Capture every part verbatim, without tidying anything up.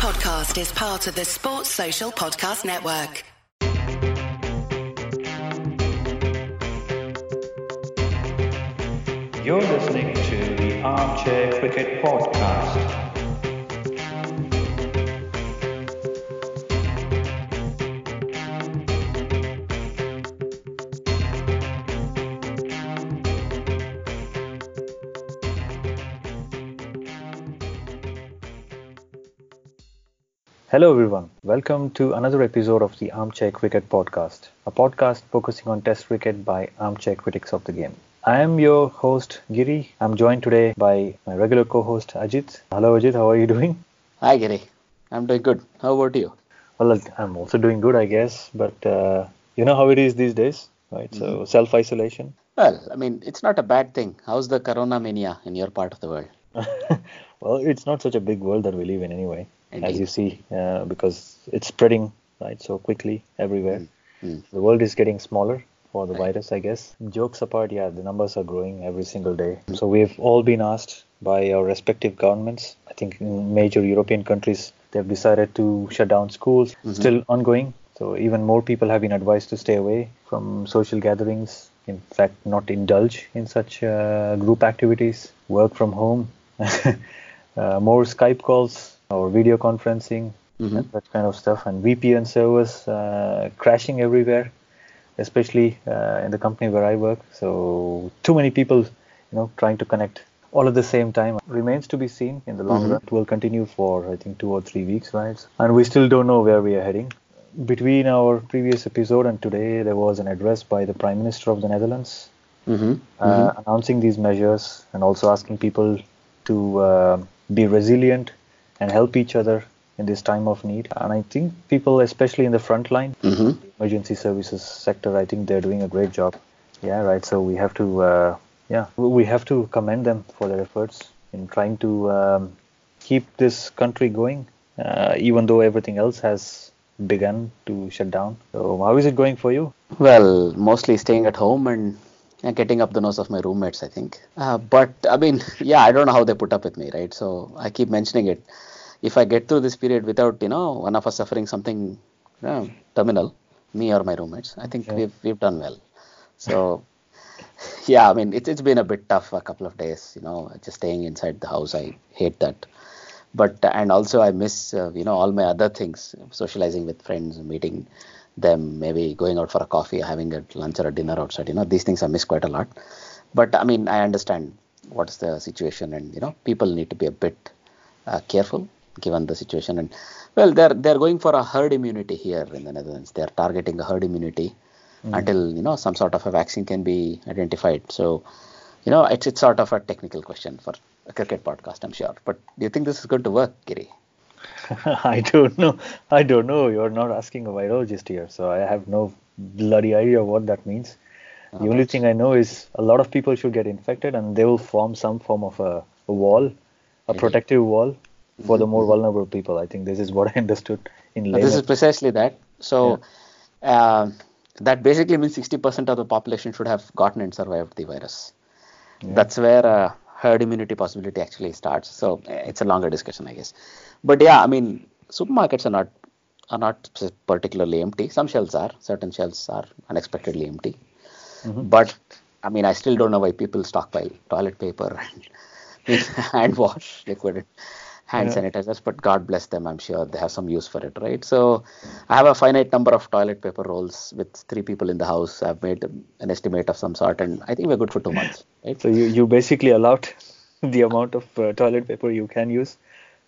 podcast is part of the Sports Social Podcast Network. You're listening to the Armchair Cricket Podcast. Hello everyone, welcome to another episode of the Armchair Cricket Podcast, a podcast focusing on Test cricket by armchair critics of the game. I am your host Giri. I'm joined today by my regular co-host Ajit. Hello Ajit, how are you doing? Hi Giri, I'm doing good. How about you? Well, I'm also doing good I guess, but uh, you know how it is these days, right? Mm-hmm. So self-isolation. Well, I mean, it's not a bad thing. How's the corona mania in your part of the world? Well, it's not such a big world that we live in anyway. Indeed. As you see, uh, because it's spreading right so quickly everywhere. Mm. The world is getting smaller for the right. virus, I guess. Jokes apart, yeah, the numbers are growing every single day. Mm. So we've all been asked by our respective governments. I think in major European countries, they've decided to shut down schools. Mm-hmm. Still ongoing. So even more people have been advised to stay away from social gatherings. In fact, not indulge in such uh, group activities. Work from home. uh, more Skype calls. Or video conferencing, mm-hmm. that, that kind of stuff, and V P N servers uh, crashing everywhere, especially uh, in the company where I work. So too many people, you know, trying to connect all at the same time. Remains to be seen in the long mm-hmm. run. It will continue for I think two or three weeks, right? And we still don't know where we are heading. Between our previous episode and today, there was an address by the Prime Minister of the Netherlands mm-hmm. Uh, mm-hmm. announcing these measures and also asking people to uh, be resilient and help each other in this time of need. And I think people, especially in the front line, mm-hmm. emergency services sector, I think they're doing a great job. Yeah, right. So we have to, uh, yeah, we have to commend them for their efforts in trying to um, keep this country going, uh, even though everything else has begun to shut down. So how is it going for you? Well, mostly staying at home and and getting up the nose of my roommates, I think. Uh, but, I mean, yeah, I don't know how they put up with me, right? So I keep mentioning it. If I get through this period without, you know, one of us suffering something you know, terminal, me or my roommates, I think yeah. we've we've done well. So, yeah, I mean, it, it's been a bit tough a couple of days, you know, just staying inside the house. I hate that. But, and also I miss, uh, you know, all my other things, socializing with friends, meeting them, maybe going out for a coffee, having a lunch or a dinner outside. You know, these things I miss quite a lot. But, I mean, I understand what's the situation and, you know, people need to be a bit uh, careful given the situation. And, well, they're, they're going for a herd immunity here in the Netherlands. They're targeting a herd immunity mm-hmm. until, you know, some sort of a vaccine can be identified. So, you know, it's, it's sort of a technical question for a cricket podcast, I'm sure. But do you think this is going to work, Giri? I don't know. I don't know. You're not asking a virologist here, so I have no bloody idea what that means. Okay. The only thing I know is a lot of people should get infected and they will form some form of a, a wall, a protective wall for the more vulnerable people. I think this is what I understood in layman. This is precisely that. So yeah. uh, that basically means sixty percent of the population should have gotten and survived the virus. Yeah. That's where... Uh, herd immunity possibility actually starts. So it's a longer discussion, I guess. But yeah, I mean, supermarkets are not are not particularly empty. Some shelves are. Certain shelves are unexpectedly empty. Mm-hmm. But I mean, I still don't know why people stockpile toilet paper and hand wash liquid, hand yeah. sanitizers. But God bless them. I'm sure they have some use for it, right? So I have a finite number of toilet paper rolls with three people in the house. I've made an estimate of some sort, and I think we're good for two months. Right. So you, you basically allowed the amount of uh, toilet paper you can use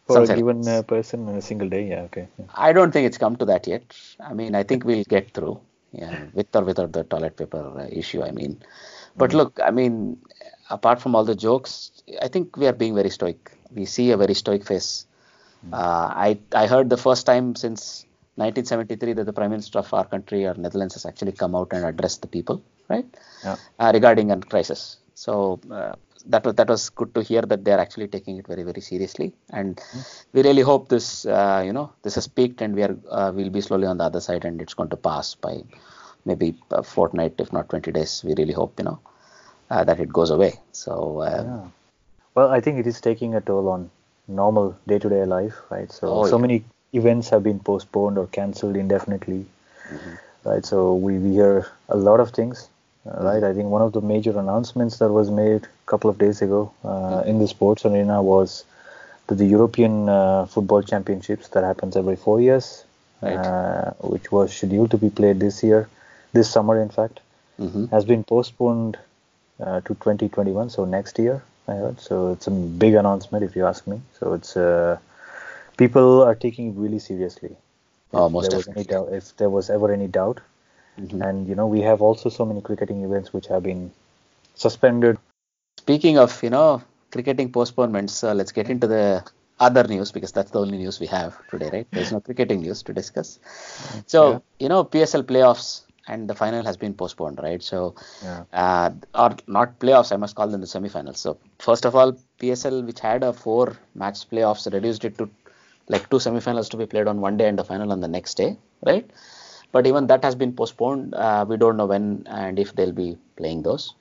for Sunset. a given uh, person in a single day. Yeah, okay. Yeah. I don't think it's come to that yet. I mean, I think we'll get through yeah, with or without the toilet paper uh, issue, I mean. But mm-hmm. look, I mean, apart from all the jokes, I think we are being very stoic. We see a very stoic face. Mm-hmm. Uh, I, I heard the first time since nineteen seventy-three that the Prime Minister of our country or Netherlands has actually come out and addressed the people, right, yeah. uh, regarding a crisis. So uh, that was that was good to hear that they are actually taking it very very seriously, and we really hope this uh, you know this has peaked and we are uh, we'll be slowly on the other side and it's going to pass by maybe a fortnight if not twenty days. We really hope you know uh, that it goes away. So uh, yeah. well, I think it is taking a toll on normal day-to-day life, right? So oh, so yeah. many events have been postponed or cancelled indefinitely, mm-hmm. right? So we, we hear a lot of things, mm-hmm. right? I think one of the major announcements that was made a couple of days ago uh, mm-hmm. in the sports arena was that the European uh, Football Championships that happens every four years, right. uh, which was scheduled to be played this year, this summer in fact, mm-hmm. has been postponed uh, to twenty twenty-one, so next year. So it's a big announcement, if you ask me. So it's uh, people are taking it really seriously. If, oh, most there, was any doubt, if there was ever any doubt, mm-hmm. and you know we have also so many cricketing events which have been suspended. Speaking of you know cricketing postponements, uh, let's get into the other news because that's the only news we have today, right? There's no cricketing news to discuss. So yeah. you know P S L playoffs. And the final has been postponed, right? So, yeah. uh, or not playoffs, I must call them the semifinals. So, first of all, P S L, which had a four-match playoffs, reduced it to like two semifinals to be played on one day and a final on the next day, right? But even that has been postponed. Uh, we don't know when and if they'll be playing those.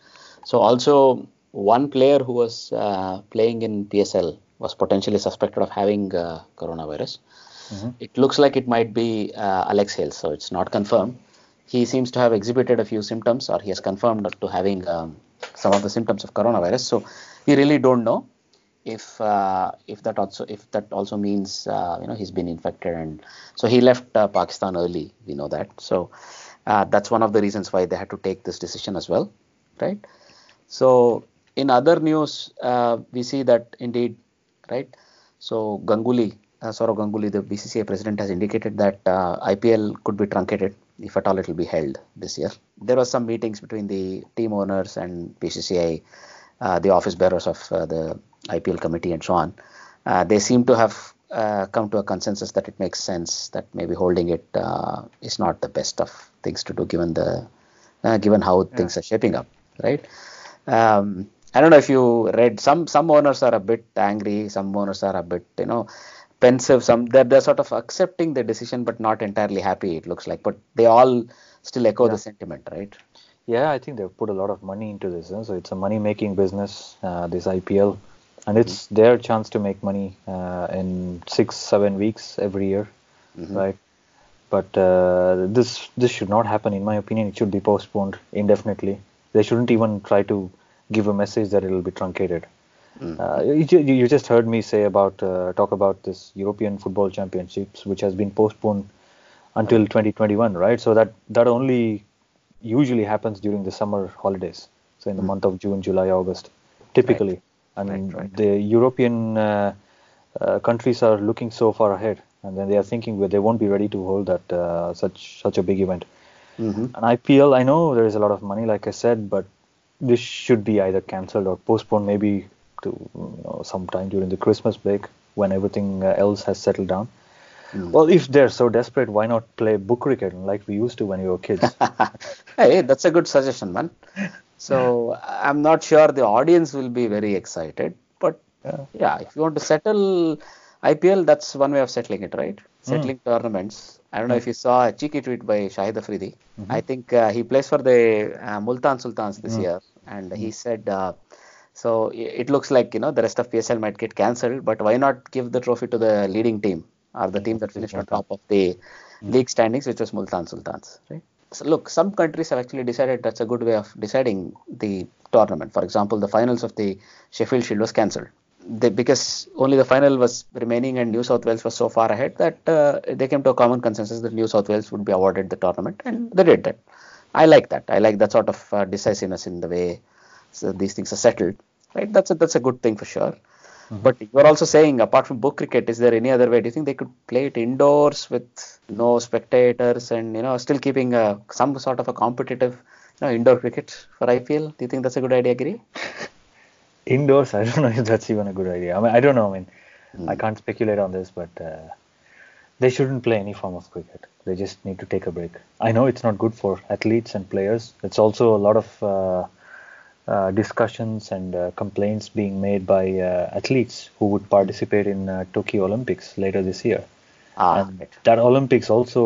So, also, one player who was uh, playing in P S L was potentially suspected of having uh, coronavirus. Mm-hmm. It looks like it might be uh, Alex Hales, so it's not confirmed. He seems to have exhibited a few symptoms, or he has confirmed to having um, some of the symptoms of coronavirus. So we really don't know if uh, if that also if that also means uh, you know he's been infected, and so he left uh, Pakistan early. We know that, so uh, that's one of the reasons why they had to take this decision as well, right? So in other news, uh, we see that indeed, right? So Ganguly, uh, Saurav Ganguly, the B C C I president, has indicated that uh, I P L could be truncated. If at all it will be held this year. There were some meetings between the team owners and B C C I, uh, the office bearers of uh, the I P L committee and so on. Uh, they seem to have uh, come to a consensus that it makes sense that maybe holding it uh, is not the best of things to do given the uh, given how yeah. things are shaping up, right? Um, I don't know if you read, some some owners are a bit angry, some owners are a bit, you know, pensive, some they're, they're sort of accepting the decision but not entirely happy, it looks like, but they all still echo yeah. the sentiment, right? Yeah, I think they've put a lot of money into this, huh? So it's a money making business, uh, this I P L, and it's mm-hmm. their chance to make money uh, in six seven weeks every year, mm-hmm. right? But uh, this this should not happen, in my opinion. It should be postponed indefinitely. They shouldn't even try to give a message that it will be truncated. Mm. Uh, you, you just heard me say about uh, talk about this European Football Championships, which has been postponed until twenty twenty-one, right? So that, that only usually happens during the summer holidays, so in the mm. month of June, July, August, typically. Right. And right, right. the European uh, uh, countries are looking so far ahead, and then they are thinking well, they won't be ready to hold that uh, such such a big event. Mm-hmm. And I P L, I know there is a lot of money, like I said, but this should be either cancelled or postponed, maybe. To you know, sometime during the Christmas break when everything else has settled down. Mm. Well, if they're so desperate, why not play book cricket like we used to when we were kids? Hey, that's a good suggestion, man. So I'm not sure the audience will be very excited, but yeah, yeah if you want to settle I P L, that's one way of settling it, right? Settling mm. tournaments. I don't know mm. if you saw a cheeky tweet by Shahid Afridi. Mm-hmm. I think uh, he plays for the uh, Multan Sultans this mm. year, and mm. he said. Uh, So it looks like, you know, the rest of P S L might get cancelled, but why not give the trophy to the leading team or the team that finished on top of the mm. league standings, which was Multan Sultans, right? So look, some countries have actually decided that's a good way of deciding the tournament. For example, the finals of the Sheffield Shield was cancelled because only the final was remaining and New South Wales was so far ahead that uh, they came to a common consensus that New South Wales would be awarded the tournament, and they did that. I like that. I like that sort of uh, decisiveness in the way so these things are settled, right? That's a, that's a good thing for sure. Mm-hmm. But you're also saying, apart from book cricket, is there any other way? Do you think they could play it indoors with no spectators and, you know, still keeping a, some sort of a competitive, you know, indoor cricket for I P L? Do you think that's a good idea, Giri? Indoors? I don't know if that's even a good idea. I mean, I don't know. I mean, mm. I can't speculate on this, but uh, they shouldn't play any form of cricket. They just need to take a break. I know it's not good for athletes and players. It's also a lot of... Uh, Uh, discussions and uh, complaints being made by uh, athletes who would participate in uh, Tokyo Olympics later this year. Ah, and right. That Olympics also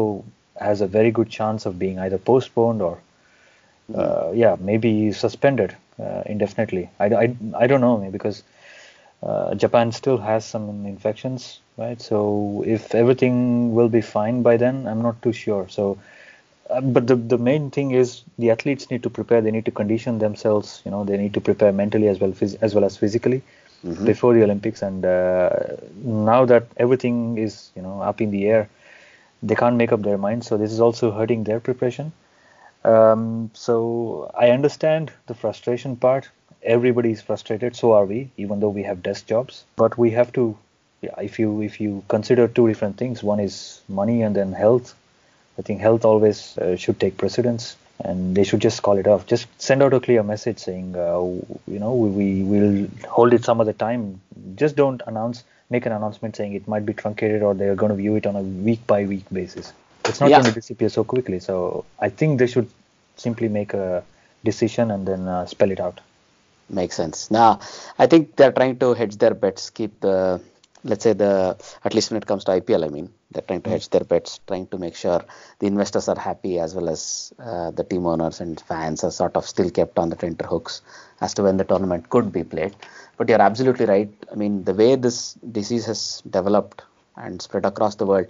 has a very good chance of being either postponed or, mm. uh, yeah, maybe suspended uh, indefinitely. I, I, I don't know, because uh, Japan still has some infections, right? So if everything will be fine by then, I'm not too sure. So, uh, but the the main thing is the athletes need to prepare. They need to condition themselves. You know, they need to prepare mentally as well phys- as well as physically mm-hmm. before the Olympics. And uh, now that everything is, you know, up in the air, they can't make up their minds. So this is also hurting their preparation. Um, so I understand the frustration part. Everybody is frustrated. So are we, even though we have desk jobs. But we have to, yeah, if you if you consider two different things, one is money and then health. I think health always uh, should take precedence, and they should just call it off. Just send out a clear message saying, uh, you know, we will hold it some other time. Just don't announce, make an announcement saying it might be truncated or they're going to view it on a week by week basis. It's not yeah. going to disappear so quickly. So I think they should simply make a decision and then uh, spell it out. Makes sense. Now, I think they're trying to hedge their bets, keep the, let's say, the at least when it comes to I P L, I mean, they're trying to hedge their bets, trying to make sure the investors are happy as well as uh, the team owners and fans are sort of still kept on the tenterhooks as to when the tournament could be played. But you're absolutely right. I mean, the way this disease has developed and spread across the world,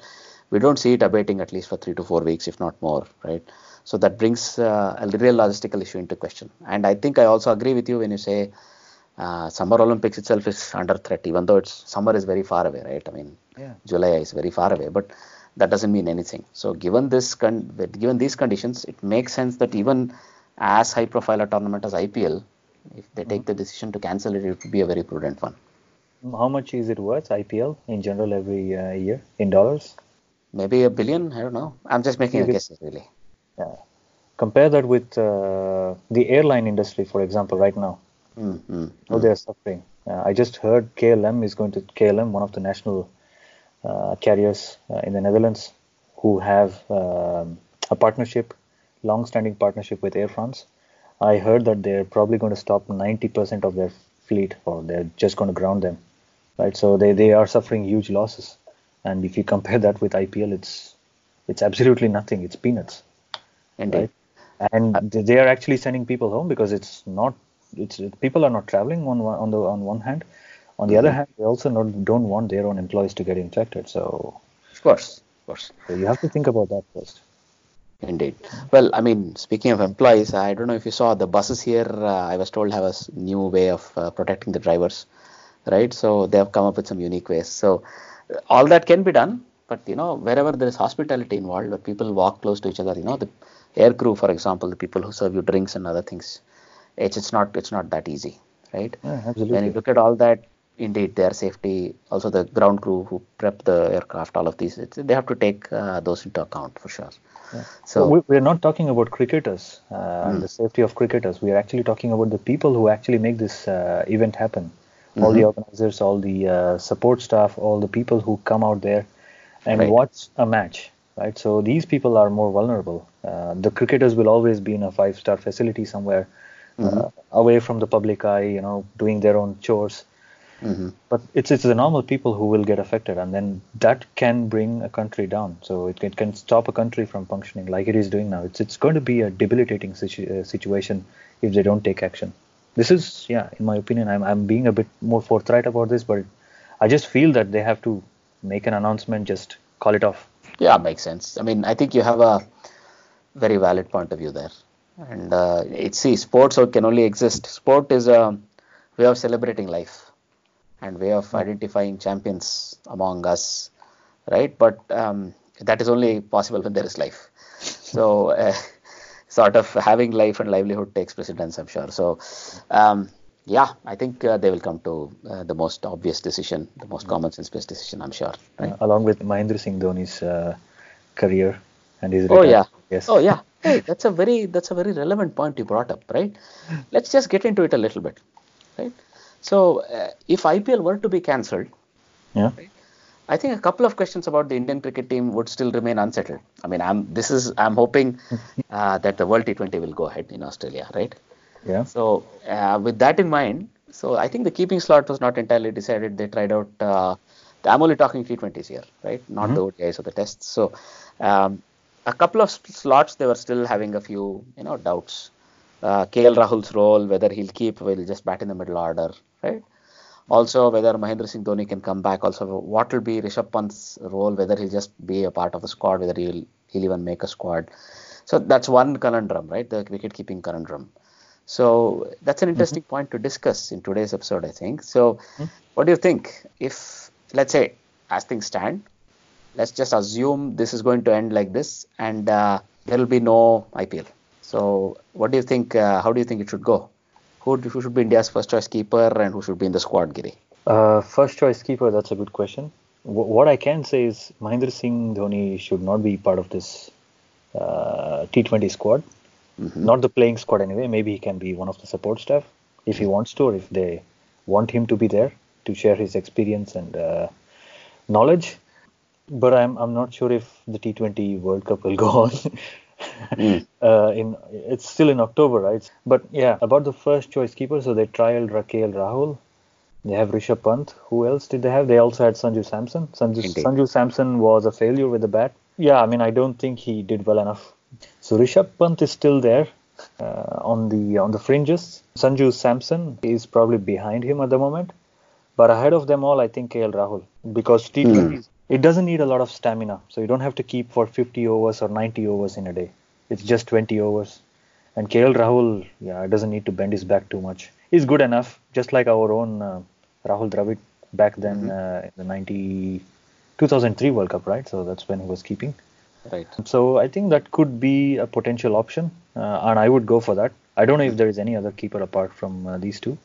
we don't see it abating at least for three to four weeks, if not more, right? So that brings uh, a real logistical issue into question. And I think I also agree with you when you say uh, Summer Olympics itself is under threat, even though it's summer is very far away, right? I mean, yeah. July is very far away, but that doesn't mean anything. So given this, con- given these conditions, it makes sense that even as high-profile a tournament as I P L, if they mm-hmm. take the decision to cancel it, it would be a very prudent one. How much is it worth, I P L, in general, every uh, year, in dollars? Maybe a billion, I don't know. I'm just making Maybe. a guess, really. Yeah. Compare that with uh, the airline industry, for example, right now. Mm-hmm. How they are suffering. Uh, I just heard K L M is going to, K L M, one of the national uh, carriers uh, in the Netherlands, who have um, a partnership, long-standing partnership with Air France. I heard that they're probably going to stop ninety percent of their fleet, or they're just going to ground them. Right? So they, they are suffering huge losses. And if you compare that with I P L, it's it's absolutely nothing. It's peanuts. Indeed. Right? And they are actually sending people home because it's not. It's people are not traveling on on the on one hand. On the mm-hmm. other hand, they also not, don't want their own employees to get infected. So of course, of course, so you have to think about that first. Indeed. Well, I mean, speaking of employees, I don't know if you saw the buses here. Uh, I was told have a new way of uh, protecting the drivers, right? So they have come up with some unique ways. So. All that can be done, but, you know, wherever there is hospitality involved, where people walk close to each other, you know, the air crew, for example, the people who serve you drinks and other things, it's, it's not it's not that easy, right? Yeah, absolutely. When you look at all that, indeed, their safety, also the ground crew who prep the aircraft, all of these, it's, they have to take uh, those into account for sure. Yeah. So well, we're not talking about cricketers uh, mm. and the safety of cricketers. We are actually talking about the people who actually make this uh, event happen. All mm-hmm. the organizers, all the uh, support staff, all the people who come out there and right. watch a match, right? So these people are more vulnerable. Uh, the cricketers will always be in a five-star facility somewhere, mm-hmm. uh, away from the public eye, you know, doing their own chores. Mm-hmm. But it's it's the normal people who will get affected, and then that can bring a country down. So it, it can stop a country from functioning like it is doing now. It's it's going to be a debilitating situ- uh, situation if they don't take action. This is, yeah, in my opinion, I'm I'm being a bit more forthright about this, but I just feel that they have to make an announcement, just call it off. Yeah, makes sense. I mean, I think you have a very valid point of view there. And uh, it's, see, sports can only exist. Sport is a way of celebrating life and way of identifying champions among us, right? But um, that is only possible when there is life. So... Uh, sort of having life and livelihood takes precedence, I'm sure. So, um, yeah, I think uh, they will come to uh, the most obvious decision, the most common sense-based decision, I'm sure. Right? Uh, along with Mahendra Singh Dhoni's uh, career and his retirement. Oh, yeah. Yes. Oh, yeah. Hey, that's a very that's a very relevant point you brought up, right? Let's just get into it a little bit, right? So, uh, if I P L were to be cancelled, yeah. right, I think a couple of questions about the Indian cricket team would still remain unsettled. I mean, I'm this is I'm hoping uh, that the World T twenty will go ahead in Australia, right? Yeah. So uh, with that in mind, so I think the keeping slot was not entirely decided. They tried out. Uh, I'm only talking T twenties here, right? Not mm-hmm. the O D Is or the tests. So um, a couple of slots they were still having a few, you know, doubts. Uh, K L Rahul's role, whether he'll keep, will just bat in the middle order, right? Also, whether Mahendra Singh Dhoni can come back. Also, what will be Rishabh Pant's role, whether he'll just be a part of the squad, whether he'll, he'll even make a squad. So that's one conundrum, right? The wicket-keeping conundrum. So that's an interesting mm-hmm. point to discuss in today's episode, I think. So mm-hmm. what do you think? If, let's say, as things stand, let's just assume this is going to end like this and uh, there will be no I P L. So what do you think? Uh, how do you think it should go? Who, who should be India's first choice keeper and who should be in the squad, Giri? Uh, first choice keeper, that's a good question. W- what I can say is Mahendra Singh Dhoni should not be part of this uh, T twenty squad. Mm-hmm. Not the playing squad anyway. Maybe he can be one of the support staff if he wants to, or if they want him to be there to share his experience and uh, knowledge. But I'm I'm not sure if the T twenty World Cup will go on. mm. uh, in it's still in October, right? But yeah, about the first choice keeper, so they trialed K L Rahul. They have Rishabh Pant. Who else did they have? They also had Sanju Samson. Sanju Indeed. Sanju Samson was a failure with the bat. Yeah, I mean I don't think he did well enough. So Rishabh Pant is still there uh, on the on the fringes. Sanju Samson is probably behind him at the moment, but ahead of them all, I think K L Rahul, because T twenty mm. it doesn't need a lot of stamina, so you don't have to keep for fifty overs or ninety overs in a day. It's just twenty overs, and K L Rahul, yeah, doesn't need to bend his back too much. He's good enough, just like our own uh, Rahul Dravid back then mm-hmm. uh, in the ninety, two thousand three World Cup, right? So that's when he was keeping. Right. So I think that could be a potential option, uh, and I would go for that. I don't know if there is any other keeper apart from uh, these two.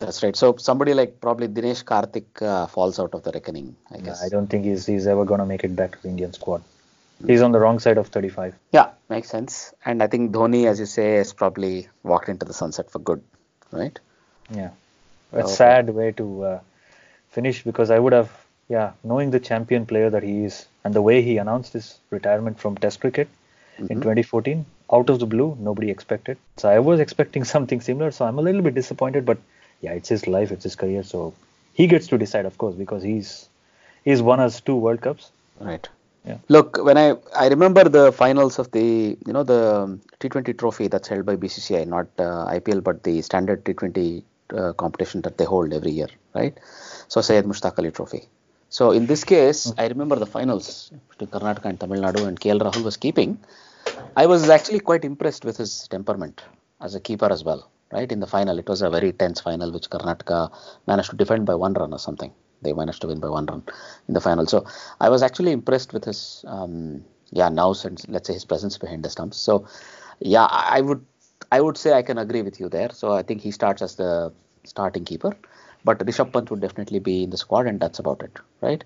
That's right. So somebody like probably Dinesh Karthik uh, falls out of the reckoning, I guess. Yeah, I don't think he's he's ever going to make it back to the Indian squad. Mm-hmm. He's on the wrong side of thirty-five. Yeah, makes sense. And I think Dhoni, as you say, has probably walked into the sunset for good, right? Yeah. A okay. sad way to uh, finish, because I would have, yeah, knowing the champion player that he is, and the way he announced his retirement from Test cricket mm-hmm. in twenty fourteen, out of the blue, nobody expected. So I was expecting something similar, so I'm a little bit disappointed. But yeah, it's his life, it's his career, so he gets to decide, of course, because he's he's won us two World Cups. Right. Yeah. Look, when I, I remember the finals of the, you know, the T twenty trophy that's held by B C C I, not uh, I P L, but the standard T twenty uh, competition that they hold every year, right? So Syed Mushtaq Ali Trophy. So in this case, I remember the finals to Karnataka and Tamil Nadu, and K L Rahul was keeping. I was actually quite impressed with his temperament as a keeper as well, right? In the final, it was a very tense final, which Karnataka managed to defend by one run or something. They managed to win by one run in the final. So I was actually impressed with his, um, yeah, now since, let's say, his presence behind the stumps. So yeah, I would, I would say I can agree with you there. So I think he starts as the starting keeper. But Rishabh Pant would definitely be in the squad, and that's about it, right?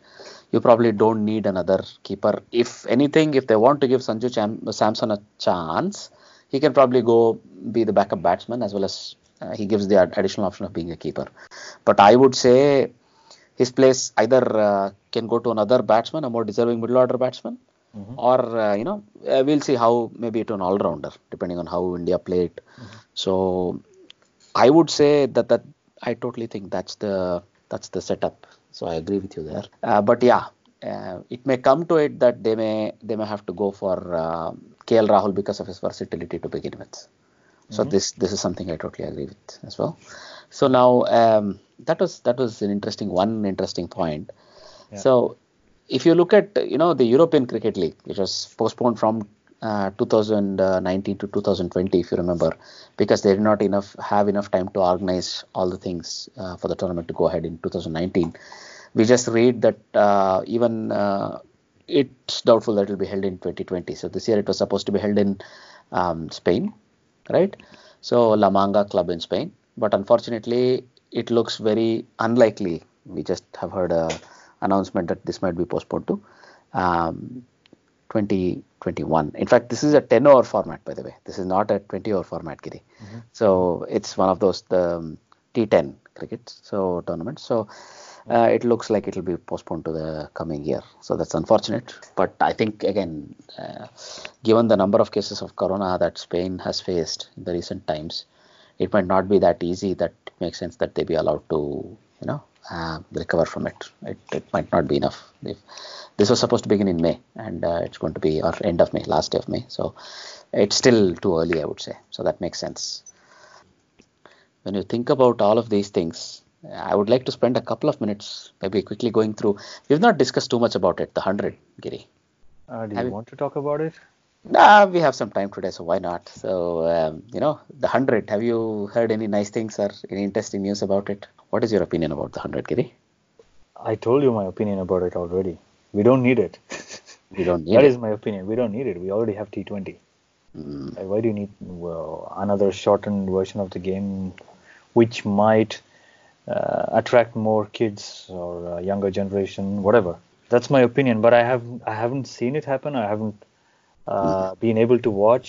You probably don't need another keeper. If anything, if they want to give Sanju Cham- Samson a chance, he can probably go be the backup batsman, as well as uh, he gives the ad- additional option of being a keeper. But I would say his place either uh, can go to another batsman, a more deserving middle-order batsman, mm-hmm. or, uh, you know, uh, we'll see how, maybe to an all-rounder, depending on how India played. Mm-hmm. So I would say that that I totally think that's the that's the setup. So I agree with you there. Uh, but yeah, uh, it may come to it that they may they may have to go for uh, K L Rahul because of his versatility to begin with. So mm-hmm. this this is something I totally agree with as well. So now um, that was that was an interesting one interesting point. Yeah. So if you look at you know the European Cricket League, which was postponed from Uh, two thousand nineteen to two thousand twenty, if you remember, because they did not enough have enough time to organize all the things uh, for the tournament to go ahead in two thousand nineteen. We just read that uh, even uh, it's doubtful that it will be held in twenty twenty. So this year it was supposed to be held in um, Spain, right? So La Manga Club in Spain. But unfortunately, it looks very unlikely. We just have heard an announcement that this might be postponed to Um, twenty twenty-one. In fact, this is a ten-over format, by the way. This is not a twenty-over format, Giri. Mm-hmm. So it's one of those the um, T ten cricket so tournaments. So uh, it looks like it will be postponed to the coming year. So that's unfortunate. But I think, again, uh, given the number of cases of corona that Spain has faced in the recent times, it might not be that easy that it makes sense that they be allowed to, you know, Uh, recover from it. it. It might not be enough. If this was supposed to begin in May, and uh, it's going to be or end of May, last day of May. So it's still too early, I would say. So that makes sense. When you think about all of these things, I would like to spend a couple of minutes maybe quickly going through. We've not discussed too much about it, the hundred, Giri. Uh, do you I mean, want to talk about it? Nah, we have some time today, so why not? So, um, you know, the hundred, have you heard any nice things or any interesting news about it? What is your opinion about the hundred, Giri? I told you my opinion about it already. We don't need it. We don't need that it. That is my opinion. We don't need it. We already have T twenty. Mm. Like, why do you need well, another shortened version of the game which might Uh, attract more kids or uh, younger generation, whatever. That's my opinion, but I have I haven't seen it happen. I haven't uh, mm. been able to watch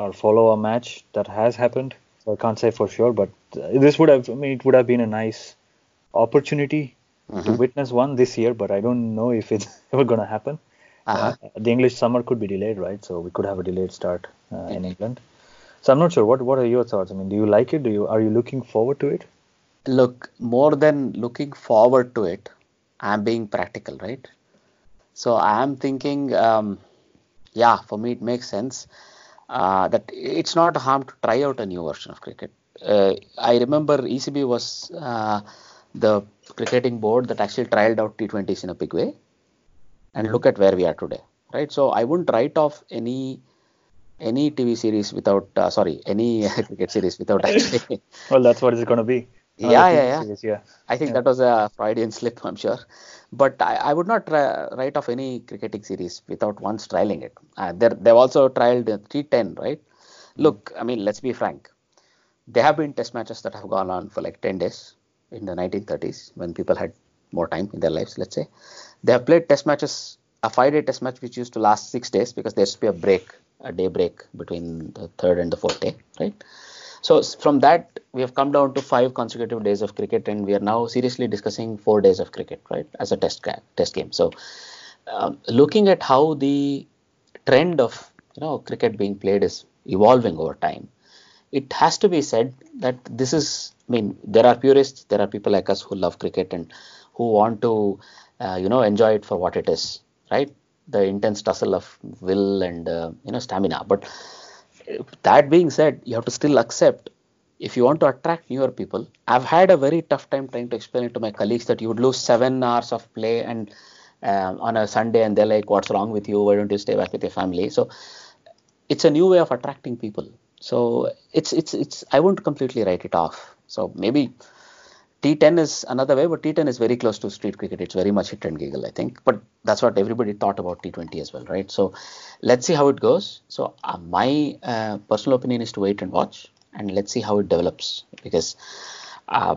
or follow a match that has happened. So I can't say for sure, but this would have I mean it would have been a nice opportunity mm-hmm. to witness one this year. But I don't know if it's ever going to happen. Uh-huh. Uh, the English summer could be delayed, right? So we could have a delayed start uh, mm. in England. So I'm not sure. What What are your thoughts? I mean, do you like it? Do you are you looking forward to it? Look, more than looking forward to it, I'm being practical, right? So I'm thinking, um, yeah, for me it makes sense uh, that it's not a harm to try out a new version of cricket. Uh, I remember E C B was uh, the cricketing board that actually trialed out T twenties in a big way. And look at where we are today, right? So I wouldn't write off any... any T V series without, uh, sorry, any cricket series without actually... Well, that's what it's going to be. Yeah, yeah, yeah. yeah. I think yeah. that was a Freudian slip, I'm sure. But I, I would not tra- write off any cricketing series without once trialing it. Uh, they've also trialed three ten, right? Look, I mean, let's be frank. There have been test matches that have gone on for like ten days in the nineteen thirties when people had more time in their lives, let's say. They have played test matches, a five-day test match which used to last six days because there used to be a break, a day break between the third and the fourth day, right? So from that, we have come down to five consecutive days of cricket, and we are now seriously discussing four days of cricket, right, as a test ca- test game. So um, looking at how the trend of, you know, cricket being played is evolving over time, it has to be said that this is, I mean, there are purists, there are people like us who love cricket and who want to, uh, you know, enjoy it for what it is, right? The intense tussle of will and, uh, you know, stamina. But that being said, you have to still accept, if you want to attract newer people, I've had a very tough time trying to explain it to my colleagues that you would lose seven hours of play and um, on a Sunday, and they're like, what's wrong with you? Why don't you stay back with your family? So it's a new way of attracting people. So it's, it's, it's, I won't completely write it off. So maybe T ten is another way, but T ten is very close to street cricket. It's very much hit and giggle, I think. But that's what everybody thought about T twenty as well, right? So let's see how it goes. So uh, my uh, personal opinion is to wait and watch, and let's see how it develops. Because uh,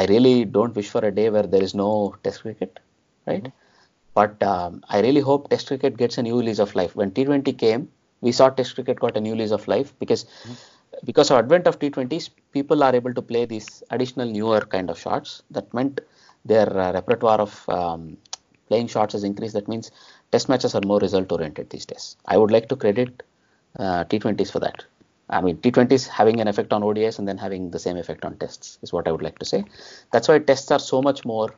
I really don't wish for a day where there is no test cricket, right? Mm-hmm. But um, I really hope test cricket gets a new lease of life. When T twenty came, we saw test cricket got a new lease of life because... Mm-hmm. Because of advent of T twenties, people are able to play these additional newer kind of shots. That meant their uh, repertoire of um, playing shots has increased. That means test matches are more result oriented these days. I would like to credit uh, T twenties for that. I mean, T twenties having an effect on O D Is and then having the same effect on tests is what I would like to say. That's why tests are so much more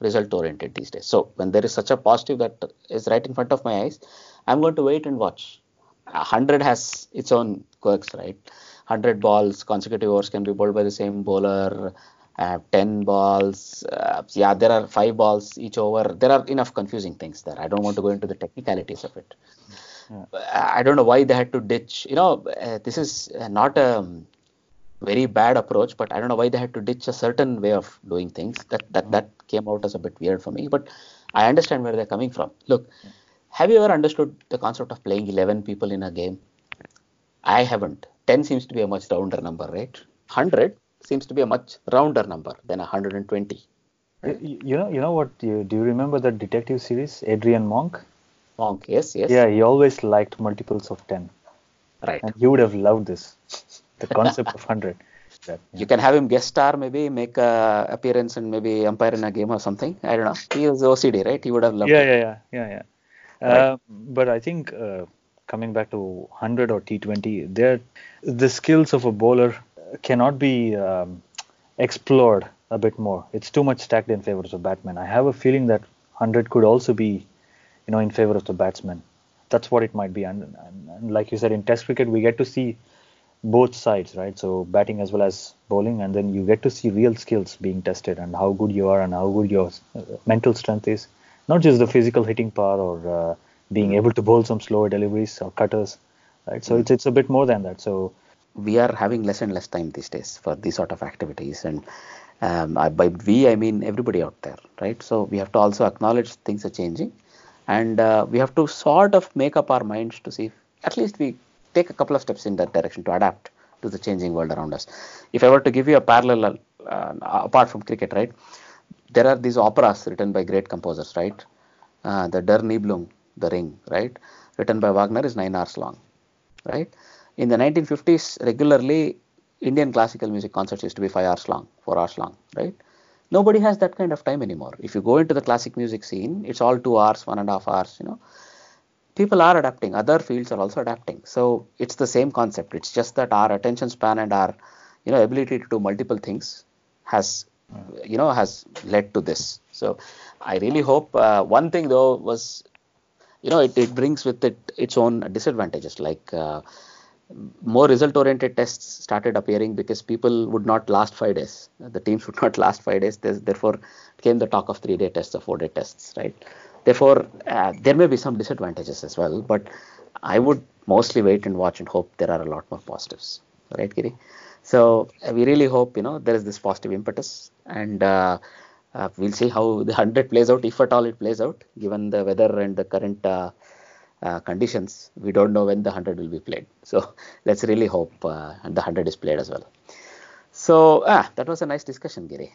result oriented these days. So when there is such a positive that is right in front of my eyes, I'm going to wait and watch. one hundred has its own quirks, right? one hundred balls, consecutive overs can be bowled by the same bowler, uh, ten balls, uh, yeah, there are five balls each over. There are enough confusing things there. I don't want to go into the technicalities of it. Yeah. I don't know why they had to ditch, you know, uh, this is not a very bad approach, but I don't know why they had to ditch a certain way of doing things. That, that, that came out as a bit weird for me, but I understand where they're coming from. Look, have you ever understood the concept of playing eleven people in a game? I haven't. ten seems to be a much rounder number, right? one hundred seems to be a much rounder number than one hundred twenty. You know, you know what? You, do you remember that detective series, Adrian Monk? Monk, yes, yes. Yeah, he always liked multiples of ten. Right. And he would have loved this, the concept of one hundred. Yeah. You can have him guest star, maybe make a appearance and maybe umpire in a game or something. I don't know. He was O C D, right? He would have loved yeah, it. Yeah, yeah, yeah, yeah. Right. Uh, but I think... Uh, Coming back to one hundred or T twenty, there the skills of a bowler cannot be um, explored a bit more. It's too much stacked in favor of the batsman. I have a feeling that one hundred could also be, you know, in favor of the batsman. That's what it might be. And, and, and like you said, in Test cricket, we get to see both sides, right? So batting as well as bowling, and then you get to see real skills being tested and how good you are and how good your mental strength is. Not just the physical hitting power or uh, being able to bowl some slower deliveries or cutters, right? So it's it's a bit more than that. So we are having less and less time these days for these sort of activities, and um, by we I mean everybody out there, right? So we have to also acknowledge things are changing, and uh, we have to sort of make up our minds to see if at least we take a couple of steps in that direction to adapt to the changing world around us. If I were to give you a parallel uh, apart from cricket, right? There are these operas written by great composers, right? Uh, the Der Nibelung, The Ring, right? Written by Wagner is nine hours long, right? In the nineteen fifties, regularly, Indian classical music concerts used to be five hours long, four hours long, right? Nobody has that kind of time anymore. If you go into the classic music scene, it's all two hours, one and a half hours, you know. People are adapting. Other fields are also adapting. So it's the same concept. It's just that our attention span and our, you know, ability to do multiple things has you know, has led to this. So I really hope uh, one thing though was, you know, it, it brings with it its own disadvantages, like uh, more result-oriented tests started appearing because people would not last five days. The teams would not last five days. There's, therefore, came the talk of three-day tests or four-day tests, right? Therefore, uh, there may be some disadvantages as well, but I would mostly wait and watch and hope there are a lot more positives, right, Giri? So uh, we really hope, you know, there is this positive impetus, and uh, uh, we'll see how the hundred plays out, if at all it plays out, given the weather and the current uh, uh, conditions. We don't know when the hundred will be played. So let's really hope uh, the hundred is played as well. So ah, that was a nice discussion, Giri.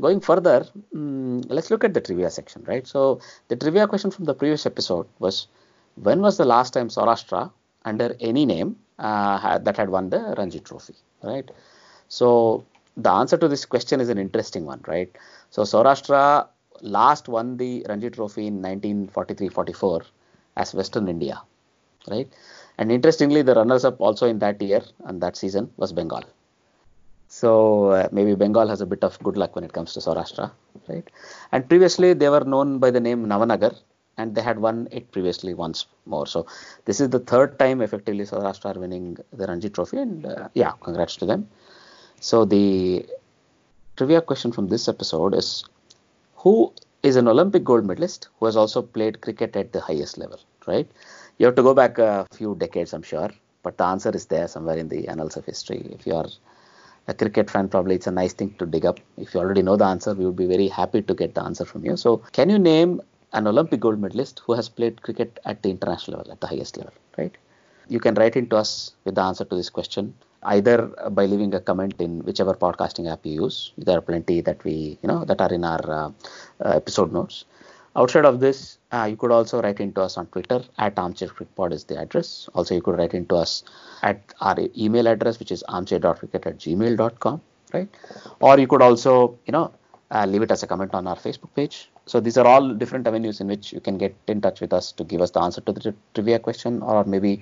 Going further, um, let's look at the trivia section, right? So the trivia question from the previous episode was, when was the last time Saurashtra, under any name, uh, had, that had won the Ranji Trophy, right? So the answer to this question is an interesting one, right? So Saurashtra last won the Ranji Trophy in nineteen forty-three forty-four as Western India, right? And interestingly, the runners-up also in that year and that season was Bengal. So uh, maybe Bengal has a bit of good luck when it comes to Saurashtra, right? And previously, they were known by the name Navanagar, and they had won it previously once more. So this is the third time effectively Saurashtra are winning the Ranji Trophy, and uh, yeah, congrats to them. So the trivia question from this episode is, who is an Olympic gold medalist who has also played cricket at the highest level, right? You have to go back a few decades, I'm sure, but the answer is there somewhere in the annals of history. If you are a cricket fan, probably it's a nice thing to dig up. If you already know the answer, we would be very happy to get the answer from you. So can you name an Olympic gold medalist who has played cricket at the international level, at the highest level, right? You can write in to us with the answer to this question, either by leaving a comment in whichever podcasting app you use. There are plenty that we, you know, that are in our uh, episode notes. Outside of this, uh, you could also write in to us on Twitter, at Armchair Cricket Pod is the address. Also, you could write in to us at our email address, which is armchair dot cricket at gmail dot com, right? Or you could also, you know, Uh, leave it as a comment on our Facebook page. So these are all different avenues in which you can get in touch with us to give us the answer to the tri- trivia question, or maybe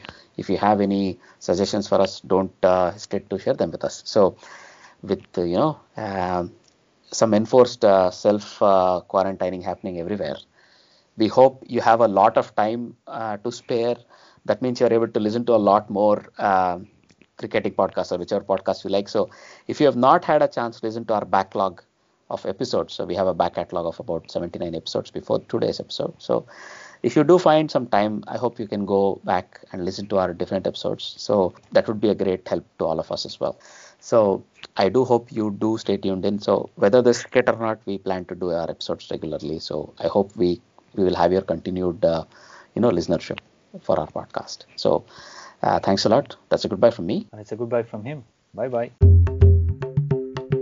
if you have any suggestions for us, don't uh, hesitate to share them with us. So with, uh, you know, uh, some enforced uh, self uh, quarantining happening everywhere, we hope you have a lot of time uh, to spare. That means you're able to listen to a lot more uh, cricketing podcasts or whichever podcast you like. So if you have not had a chance to listen to our backlog of episodes, so we have a back catalog of about seventy-nine episodes before today's episode. So if you do find some time, I hope you can go back and listen to our different episodes. So that would be a great help to all of us as well. So I do hope you do stay tuned in. So whether this cricket or not, we plan to do our episodes regularly. So I hope we we will have your continued uh, you know listenership for our podcast. So uh, thanks a lot. That's a goodbye from me. And it's a goodbye from him. Bye bye.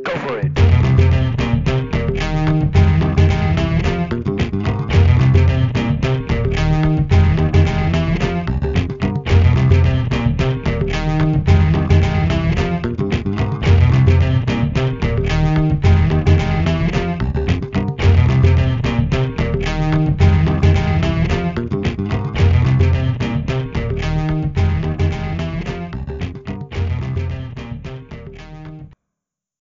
Go for it.